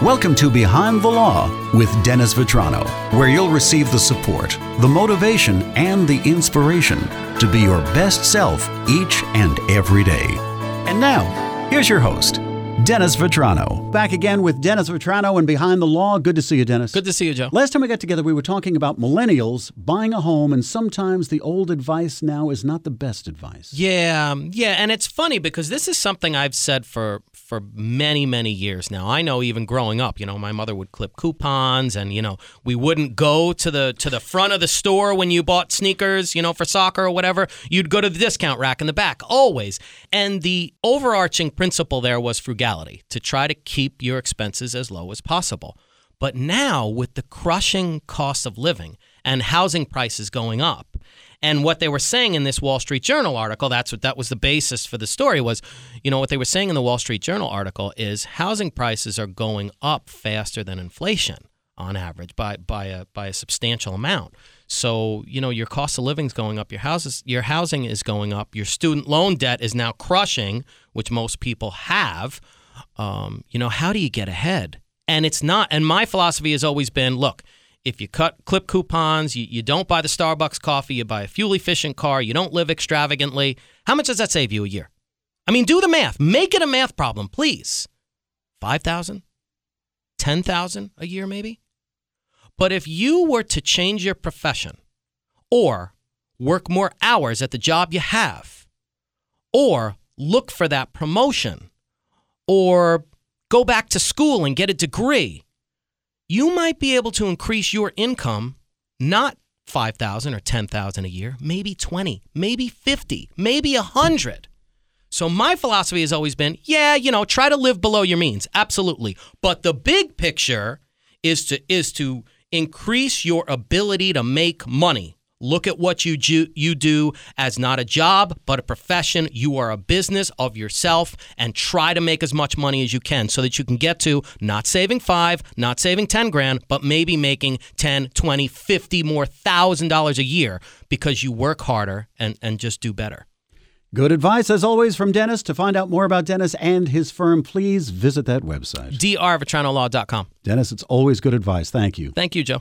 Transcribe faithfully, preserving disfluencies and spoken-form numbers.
Welcome to Behind the Law with Dennis Vetrano, where you'll receive the support, the motivation, and the inspiration to be your best self each and every day. And now, here's your host, Dennis Vetrano. Back again with Dennis Vetrano and Behind the Law. Good to see you, Dennis. Good to see you, Joe. Last time we got together, we were talking about millennials buying a home, and sometimes the old advice now is not the best advice. Yeah, yeah, and it's funny because this is something I've said for... for many, many years now. I know even growing up, you know, my mother would clip coupons and, you know, we wouldn't go to the to the front of the store when you bought sneakers, you know, for soccer or whatever. You'd go to the discount rack in the back, always. And the overarching principle there was frugality, to try to keep your expenses as low as possible. But now with the crushing cost of living and housing prices going up, and what they were saying in this Wall Street Journal article, that's what that was the basis for the story was, you know, what they were saying in the Wall Street Journal article is housing prices are going up faster than inflation on average by by a by a substantial amount. So, you know, your cost of living is going up, your houses, your housing is going up, your student loan debt is now crushing, which most people have. Um, you know, how do you get ahead? And it's not. And my philosophy has always been, look, if you cut clip coupons, you, you don't buy the Starbucks coffee, you buy a fuel-efficient car, you don't live extravagantly, how much does that save you a year? I mean, do the math. Make it a math problem, please. five thousand dollars? ten thousand dollars a year, maybe? But if you were to change your profession or work more hours at the job you have or look for that promotion or go back to school and get a degree, you might be able to increase your income not five thousand dollars or ten thousand dollars a year, maybe twenty thousand dollars, maybe fifty thousand dollars, maybe one hundred thousand dollars. So my philosophy has always been, yeah, you know, try to live below your means, absolutely. But the big picture is to is to increase your ability to make money. Look at what you do, you do as not a job, but a profession. You are a business of yourself and try to make as much money as you can so that you can get to not saving five, not saving ten grand, but maybe making ten, twenty, fifty more thousand dollars a year because you work harder and, and just do better. Good advice, as always, from Dennis. To find out more about Dennis and his firm, please visit that website. D R vitrano law dot com. Dennis, it's always good advice. Thank you. Thank you, Joe.